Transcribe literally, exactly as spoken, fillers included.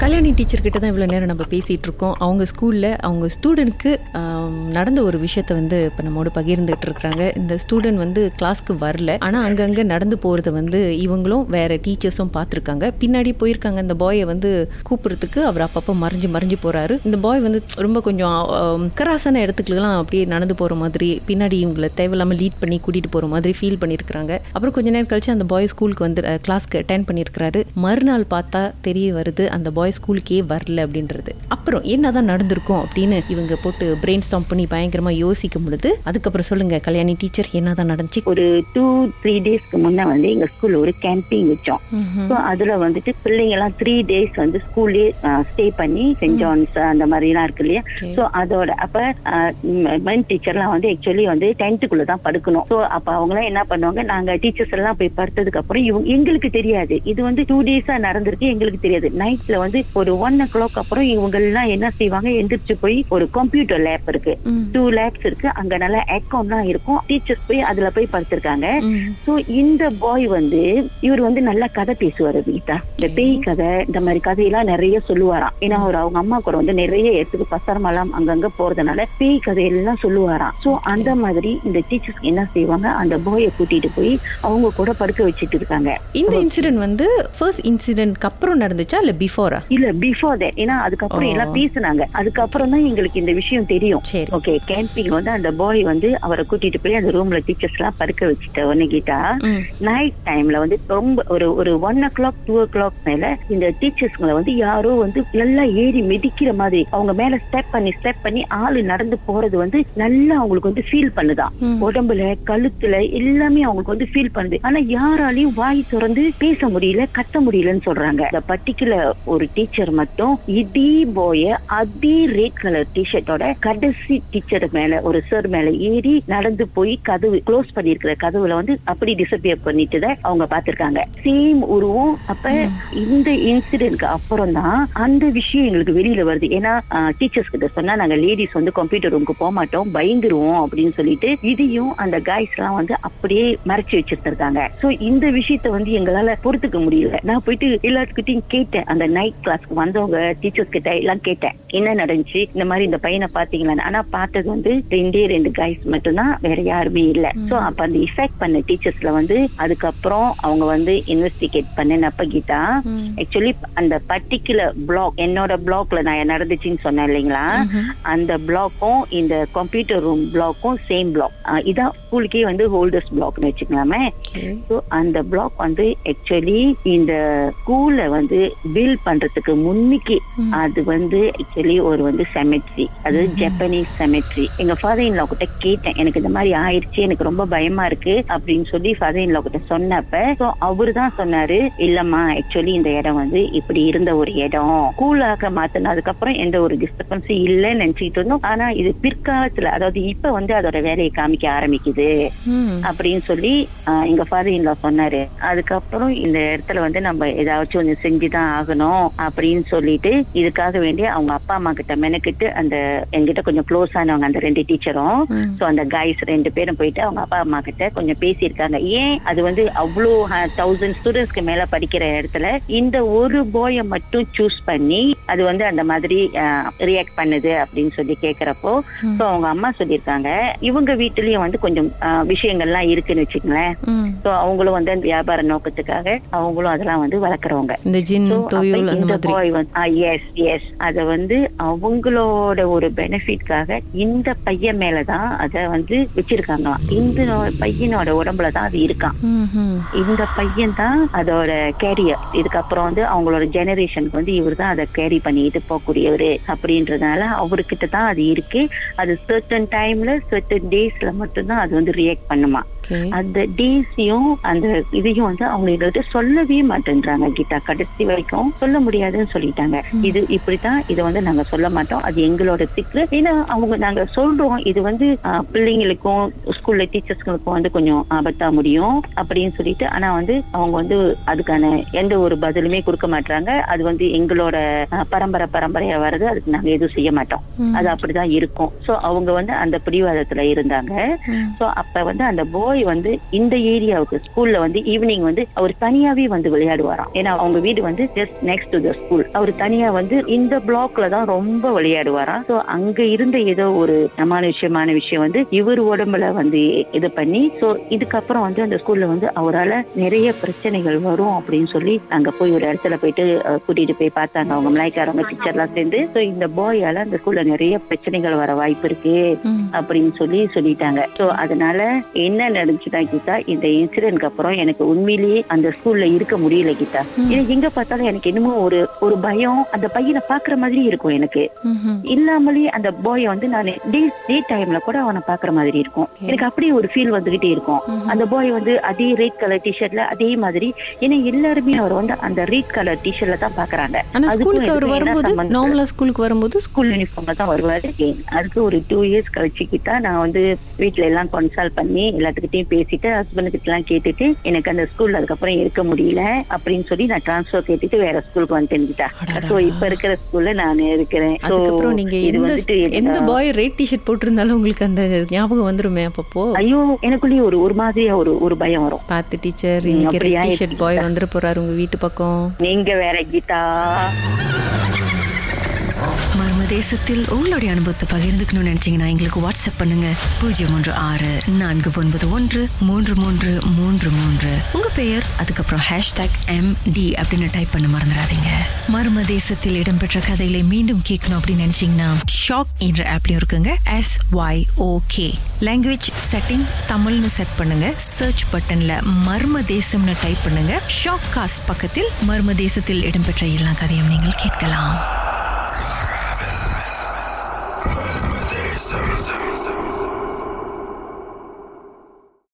Kalyani teacher கிட்ட தான் இவ்வளோ நேரம் நம்ம பேசிகிட்டு இருக்கோம். அவங்க ஸ்கூலில் அவங்க ஸ்டூடெண்ட்க்கு நடந்த ஒரு விஷயத்தை வந்து இப்போ நம்மோடு பகிர்ந்துகிட்டு இருக்கிறாங்க. இந்த ஸ்டூடெண்ட் வந்து கிளாஸ்க்கு வரல, ஆனால் அங்கங்கே நடந்து போகிறத வந்து இவங்களும் வேறு டீச்சர்ஸும் பார்த்துருக்காங்க, பின்னாடி போயிருக்காங்க. இந்த பாயை வந்து கூப்பிட்றதுக்கு அவர் அப்பப்போ மறைஞ்சு மறைஞ்சு போகிறாரு. இந்த பாய் வந்து ரொம்ப கொஞ்சம் கராசான இடத்துக்குலாம் அப்படியே நடந்து போகிற மாதிரி, பின்னாடி இவங்களை தேவையில்லாமல் லீட் பண்ணி கூட்டிகிட்டு போகிற மாதிரி ஃபீல் பண்ணியிருக்கிறாங்க. அப்புறம் கொஞ்ச நேரம் கழிச்சு அந்த பாய் ஸ்கூலுக்கு வந்து கிளாஸ்க்கு அட்டெண்ட் பண்ணியிருக்கிறாரு. மறுநாள் பார்த்தா தெரிய வருது அந்த பாய் ஸ்கூலுக்கே வரல அப்படின்றது. அப்புறம் என்னதான் நடந்திருக்கும் அப்படின்னு இவங்க போட்டு பிரெயின் ஸ்டார்ம் பண்ணி பயங்கரமா யோசிக்க முடியுது. அதுக்கப்புறம் சொல்லுங்க கல்யாணி டீச்சர், என்னதான் நடந்துச்சு? ஒரு டூ த்ரீ டேஸ்க்கு முன்ன வந்து எங்க ஸ்கூல்ல ஒரு கேம்பிங் வச்சோம். அதுல வந்துட்டு பிள்ளைங்க எல்லாம் த்ரீ டேஸ் வந்து ஸ்கூல்லே ஸ்டே பண்ணி சென்ட் ஜான்ஸ் அந்த மாதிரி எல்லாம் இருக்கு இல்லையா? ஸோ அதோட அப்ப மெயின் டீச்சர்லாம் வந்து ஆக்சுவலி வந்து டென்த்துக்குள்ள தான் படுக்கணும். ஸோ அப்ப அவங்களாம் என்ன பண்ணுவாங்க, நாங்க டீச்சர்ஸ் எல்லாம் போய் படுத்ததுக்கு அப்புறம் இவங்க எங்களுக்கு தெரியாது இது வந்து டூ டேஸா நடந்திருக்கு, எங்களுக்கு தெரியாது. நைட்ல வந்து ஒரு ஒன் ஓ கிளாக் அப்புறம் இவங்க எல்லாம் என்ன செய்வாங்க, எந்திரிச்சு போய் ஒரு கம்ப்யூட்டர் லேப் இருக்கு, டூ லேப்ஸ் இருக்கு, அங்க நல்லா அக்கௌண்ட்லாம் இருக்கும், டீச்சர்ஸ் போய் அதுல போய் படுத்திருக்காங்க. சோ இந்த பாய் வந்து இவர் வந்து நல்லா கதை பேசுவாரு கீதா, இந்த பேய் கதை இந்த மாதிரி கதையெல்லாம் நிறைய சொல்லுவாராம். ஏன்னா அவர் அவங்க அம்மா கூட வந்து நிறைய இடத்துக்கு பசரமெல்லாம் அங்கங்க போறதுனால பேய் கதையெல்லாம் சொல்லுவாராம். சோ அந்த மாதிரி இந்த டீச்சர்ஸ் என்ன செய்வாங்க, அந்த பாயை கூட்டிட்டு போய் அவங்க கூட படுக்க வச்சுட்டு இருக்காங்க. இந்த இன்சிடென்ட் வந்து ஃபர்ஸ்ட் இன்சிடென்ட்க்கு அப்புறம் நடந்துச்சா இல்ல பிஃபோரா? இல்ல பிஃபோர் தட். ஏன்னா அதுக்கப்புறம் எல்லாம் பேசினாங்க, அதுக்கப்புறம் தான் எங்களுக்கு இந்த விஷயம் தெரியும். ஓகே, கேம்பிங் வந்து அந்த பாய் வந்து அவரை கூட்டிட்டு போய் அந்த ரூம்ல டீச்சர்ஸ் எல்லாம் படுக்க வச்சுட்ட உடனே கீதா நைட் டைம்ல வந்து ரொம்ப ஒரு ஒரு one o'clock two o'clock மேல இந்த டீச்சர்ஸ்களை வந்து யாரோ வந்து நல்லா ஏறி மிதிக்கிற மாதிரி அவங்க மேல ஸ்டெப் பண்ணி ஸ்டெப் பண்ணி ஆளு நடந்து போறது வந்து நல்லா அவங்களுக்கு வந்து ஃபீல் பண்ணுதான், உடம்புல கழுத்துல எல்லாமே அவங்களுக்கு வந்து ஃபீல் பண்ணுது. ஆனா யாராலையும் வாய் திறந்து பேச முடியல, கத்த முடியலன்னு சொல்றாங்க. இந்த பர்டிகுலர் ஒரு டீச்சர் மட்டும் இதே பாய அதே ரெட் கலர் டிஷர்ட்டோட கடைசி டீச்சர் மேல ஒரு சார் மேல ஏறி நடந்து போய் கதவு க்ளோஸ் பண்ணிருக்கிற கதவுல வந்து அப்படி டிசப்பியர் பண்ணிட்டு அவங்க பாத்துருக்காங்க, சேம் உருவம். அப்ப இந்த இன்சிடென்ட்க்கு அப்புறம் தான் அந்த விஷயம் எங்களுக்கு வெளியில வருது. ஏன்னா டீச்சர்ஸ் கிட்ட சொன்னா நாங்க லேடிஸ் வந்து கம்ப்யூட்டர் ரூமுக்கு போக மாட்டோம், பயந்துருவோம் அப்படின்னு சொல்லிட்டு இதையும் அந்த காய்ஸ் எல்லாம் வந்து அப்படியே மறைச்சு வச்சிருந்திருக்காங்க. சோ இந்த விஷயத்த வந்து எங்களால பொறுத்துக்க முடியல. நான் போயிட்டு எல்லாத்துக்கிட்டையும் கேட்டேன், அந்த நைட் கிளாஸ்க்கு வந்தவங்க டீச்சர்ஸ் கிட்ட எல்லாம் கேட்டேன் என்ன நடந்துச்சு, இந்த மாதிரி இந்த பையனை பாத்தீங்களான்னு. ஆனா பார்த்தது வந்து ரெண்டே ரெண்டு காய்ஸ் மட்டும் தான், வேற யாருமே இல்ல. சோ அப்ப அந்த இஃபெக்ட் பண்ண டீச்சர்ஸ்ல வந்து அதுக்கப்புறம் அவங்க வந்து இன்வெஸ்டிகேட் பண்ணப்ப கீதா ஆக்சுவலி அந்த பர்டிகுலர் பிளாக் என்னோட பிளாக்ல நான் நடந்துச்சுன்னு சொன்னேன் இல்லைங்களா, அந்த பிளாக்கும் இந்த கம்ப்யூட்டர் ரூம் பிளாக்கும் சேம் பிளாக். இதான் ஸ்கூலுக்கே வந்து ஹோல்டர்ஸ் பிளாக்னு வச்சுக்கலாமே. சோ அந்த பிளாக் வந்து ஆக்சுவலி இந்த ஸ்கூல்ல வந்து பில் பண்ற முன்னிக்கு அது வந்து ஆக்சுவலி ஒரு வந்து செமெட்ரி, அது ஜப்பானீஸ் செமெட்ரி. எங்க ஃபாதர் இன் லா கிட்ட கேட்டேன், எனக்கு இந்த மாதிரி ஆயிடுச்சு, எனக்கு ரொம்ப பயமா இருக்கு அப்படின்னு சொல்லி ஃபாதர் இன் லா கிட்ட சொன்னப்ப அவரு தான் சொன்னாரு, இல்லம்மா ஆக்சுவலி இந்த இடம் வந்து இப்படி இருந்த ஒரு இடம், கூலாக மாத்தினதுக்கு அப்புறம் எந்த ஒரு டிஸ்டர்பன்ஸும் இல்லைன்னு நினைச்சுட்டு இருந்தோம், ஆனா இது பிற்காலத்துல அதாவது இப்ப வந்து அதோட வேலையை காமிக்க ஆரம்பிக்குது அப்படின்னு சொல்லி எங்க ஃபாதர் இன் லா சொன்னாரு. அதுக்கப்புறம் இந்த இடத்துல வந்து நம்ம ஏதாச்சும் கொஞ்சம் செஞ்சுதான் ஆகணும் அப்படின்னு சொல்லிட்டு இதுக்காக வேண்டிய அவங்க அப்பா அம்மா கிட்ட மெனக்கிட்டு அந்த என்கிட்ட கொஞ்சம் க்ளோஸ் ஆனவங்க அந்த ரெண்டு டீச்சரும் சோ அந்த கைஸ் ரெண்டு பேரும் போயிட்டு அவங்க அப்பா அம்மா கிட்ட கொஞ்சம் பேசியிருக்காங்க. ஏன் அது வந்து அவ்வளோ தௌசண்ட் ஸ்டூடெண்ட்ஸ்க்கு மேல படிக்கிற இடத்துல இந்த ஒரு பாயை மட்டும் சூஸ் பண்ணி அது வந்து அந்த மாதிரி ரியாக்ட் பண்ணுது அப்படின்னு சொல்லி கேக்குறப்போ சோ அவங்க அம்மா சொல்லியிருக்காங்க, இவங்க வீட்டுலயும் வந்து கொஞ்சம் விஷயங்கள்லாம் இருக்குன்னு வச்சுக்கங்களேன். சோ அவங்களும் வந்து அந்த வியாபார நோக்கத்துக்காக அவங்களும் அதெல்லாம் வந்து வளர்க்குறவங்க. அத வந்து அவங்களோட ஒரு பெனிஃபிட்காக இந்த பையன் மேலதான் அத வந்து வச்சிருக்காங்களாம். இந்த பையனோட உடம்புலதான் அது இருக்கான், இந்த பையன் தான் அதோட கேரியர். இதுக்கப்புறம் வந்து அவங்களோட ஜெனரேஷனுக்கு வந்து இவர் தான் அதை கேரி பண்ணிட்டு போகக்கூடியவரு அப்படின்றதுனால அவர்கிட்ட தான் அது இருக்கு. அது சர்டன் டைம்ல சர்டன் டேஸ்ல மட்டும்தான் அது வந்து ரியாக்ட் பண்ணுமா. அந்த டேஸையும் அந்த இதையும் வந்து அவங்க எங்கள்கிட்ட சொல்லவே மாட்டேன்றாங்க கீதா, கடைசி வரைக்கும் சொல்ல முடியாதுன்னு சொல்லிட்டாங்க. இது இப்படித்தான், இதை வந்து நாங்க சொல்ல மாட்டோம், அது எங்களோட சீக்ரெட். ஏன்னா அவங்க நாங்க சொல்றோம் இது வந்து பிள்ளைங்களுக்கும் ஸ்கூல்ல டீச்சர்ஸ்களுக்கும் வந்து கொஞ்சம் ஆபத்தா முடியும் அப்படின்னு சொல்லிட்டு, ஆனா வந்து அவங்க வந்து அதுக்கான எந்த ஒரு பதிலுமே கொடுக்க மாட்டாங்க. அது வந்து எங்களோட பரம்பரை பரம்பரையா வருது, அதுக்கு நாங்க எதுவும் செய்ய மாட்டோம், அது அப்படிதான் இருக்கும். சோ அவங்க வந்து அந்த பிடிவாதத்துல இருந்தாங்க. சோ அப்ப வந்து அந்த போர் பாய் வந்து இந்த ஏரியாவுக்கு ஸ்கூல்ல வந்து ஈவினிங் வந்து அவர் தனியாவே வந்து விளையாடுவாராம். ஏன்னா அவங்க வீடு வந்து just next to the school. அவர் தனியா வந்து இந்த பிளாக்ல தான் ரொம்ப விளையாடுவாராம். சோ அங்க இருந்த ஏதோ ஒரு அமானுஷ்யமான விஷயம் வந்து இவர் உடம்புல வந்து இது பண்ணி, சோ இதுக்கப்புறம் வந்து அந்த ஸ்கூல்ல வந்து அவரால் நிறைய பிரச்சனைகள் வரும் அப்படின்னு சொல்லி அங்க போய் ஒரு இடத்துல போயிட்டு கூட்டிட்டு போய் பார்த்தாங்க அவங்க மலைக்காரவங்க டீச்சர் எல்லாம் சேர்ந்து. சோ இந்த பாயால அந்த ஸ்கூல்ல நிறைய பிரச்சனைகள் வர வாய்ப்பு இருக்கு அப்படின்னு சொல்லி சொல்லிட்டாங்க. சோ அதனால என்ன நடந்துச்சுன்னா கீதா, இந்த இன்சிடென்ட்க்கு அப்புறம் எனக்கு உண்மையிலேயே அந்த ஸ்கூல்ல இருக்க முடியல கீதா. எங்க பார்த்தாலும் எனக்கு என்னமோ ஒரு ஒரு பயம், அந்த பையனை பாக்குற மாதிரி இருக்கும் எனக்கு. இல்லாமலே அந்த பாய் வந்து நான் டே டே டைம்ல கூட அவனை பாக்குற மாதிரி இருக்கும் எனக்கு. அப்படியே ஒரு ஃபீல் வந்துகிட்டே இருக்கும். அந்த பாய் வந்து அதே ரெட் கலர் டிஷர்ட்ல அதே மாதிரி, ஏன்னா எல்லாருமே அவர் வந்து அந்த ரெட் கலர் டிஷர்ட்ல தான் பாக்குறாங்க. வரும்போது ஸ்கூல் யூனிஃபார்ம்ல தான் வருவாரு. அதுக்கு ஒரு டூ இயர்ஸ் கழிச்சு கிட்டா நான் வந்து வீட்டுல எல்லாம் கன்சல்ட் பண்ணி எல்லாத்துக்கிட்டையும் பேசிட்டு ஹஸ்பண்ட் கிட்ட எல்லாம் கேட்டுட்டு எனக்கு அந்த ஸ்கூல்ல அதுக்கப்புறம் இருக்க முடியல அப்படின்னு சொல்லி நான் டிரான்ஸ்பர் கேட்டுட்டு வேற ஸ்கூலுக்கு வந்து தெரிஞ்சுட்டேன். சோ இப்ப இருக்கிற ஸ்கூல்ல நான் இருக்கிறேன். அதுக்கப்புறம் நீங்க எந்த பாய் ரெட் டிஷர்ட் போட்டிருந்தாலும் உங்களுக்கு அந்த ஞாபகம் வந்துருமே அப்பப்போ? ஐயோ, எனக்குள்ளேயே ஒரு ஒரு மாதிரியா ஒரு ஒரு பயம் வரும். பாத்து டீச்சர் இன்னைக்கு ரெட் டிஷர்ட் பாய் வந்துரு போறாரு உங்க வீட்டு பக்கம். நீங்க வேற கீதா. மர்மதேசத்தில் உங்களுடைய அனுபவத்தை பகிர்ந்துக்கணும்னு நினைச்சீங்கன்னா எங்களுக்கு வாட்ஸ்அப் பண்ணுங்க. பூஜ்ஜியம் மூன்று ஆறு நான்கு ஒன்பது ஒன்று மூன்று மூன்று மூன்று மூன்று. உங்க பெயர் அதுக்கப்புறம் ஹேஷ்டாக் எம் டி அப்படின்னு டைப் பண்ண மறந்துடாதீங்க. மர்ம தேசத்தில் இடம்பெற்ற கதைகளை மீண்டும் கேட்கணும் அப்படின்னு நினைச்சீங்கன்னா ஷாக் என்ற ஆப்லயும் இருக்குங்க. S Y okay language setting தமிழ்னு செட் பண்ணுங்க. சர்ச் பட்டன்ல மர்ம தேசம்னு டைப் பண்ணுங்க. ஷாக் காஸ்ட் பக்கத்தில் மர்ம தேசத்தில் இடம்பெற்ற எல்லா கதையும் நீங்கள் கேட்கலாம்.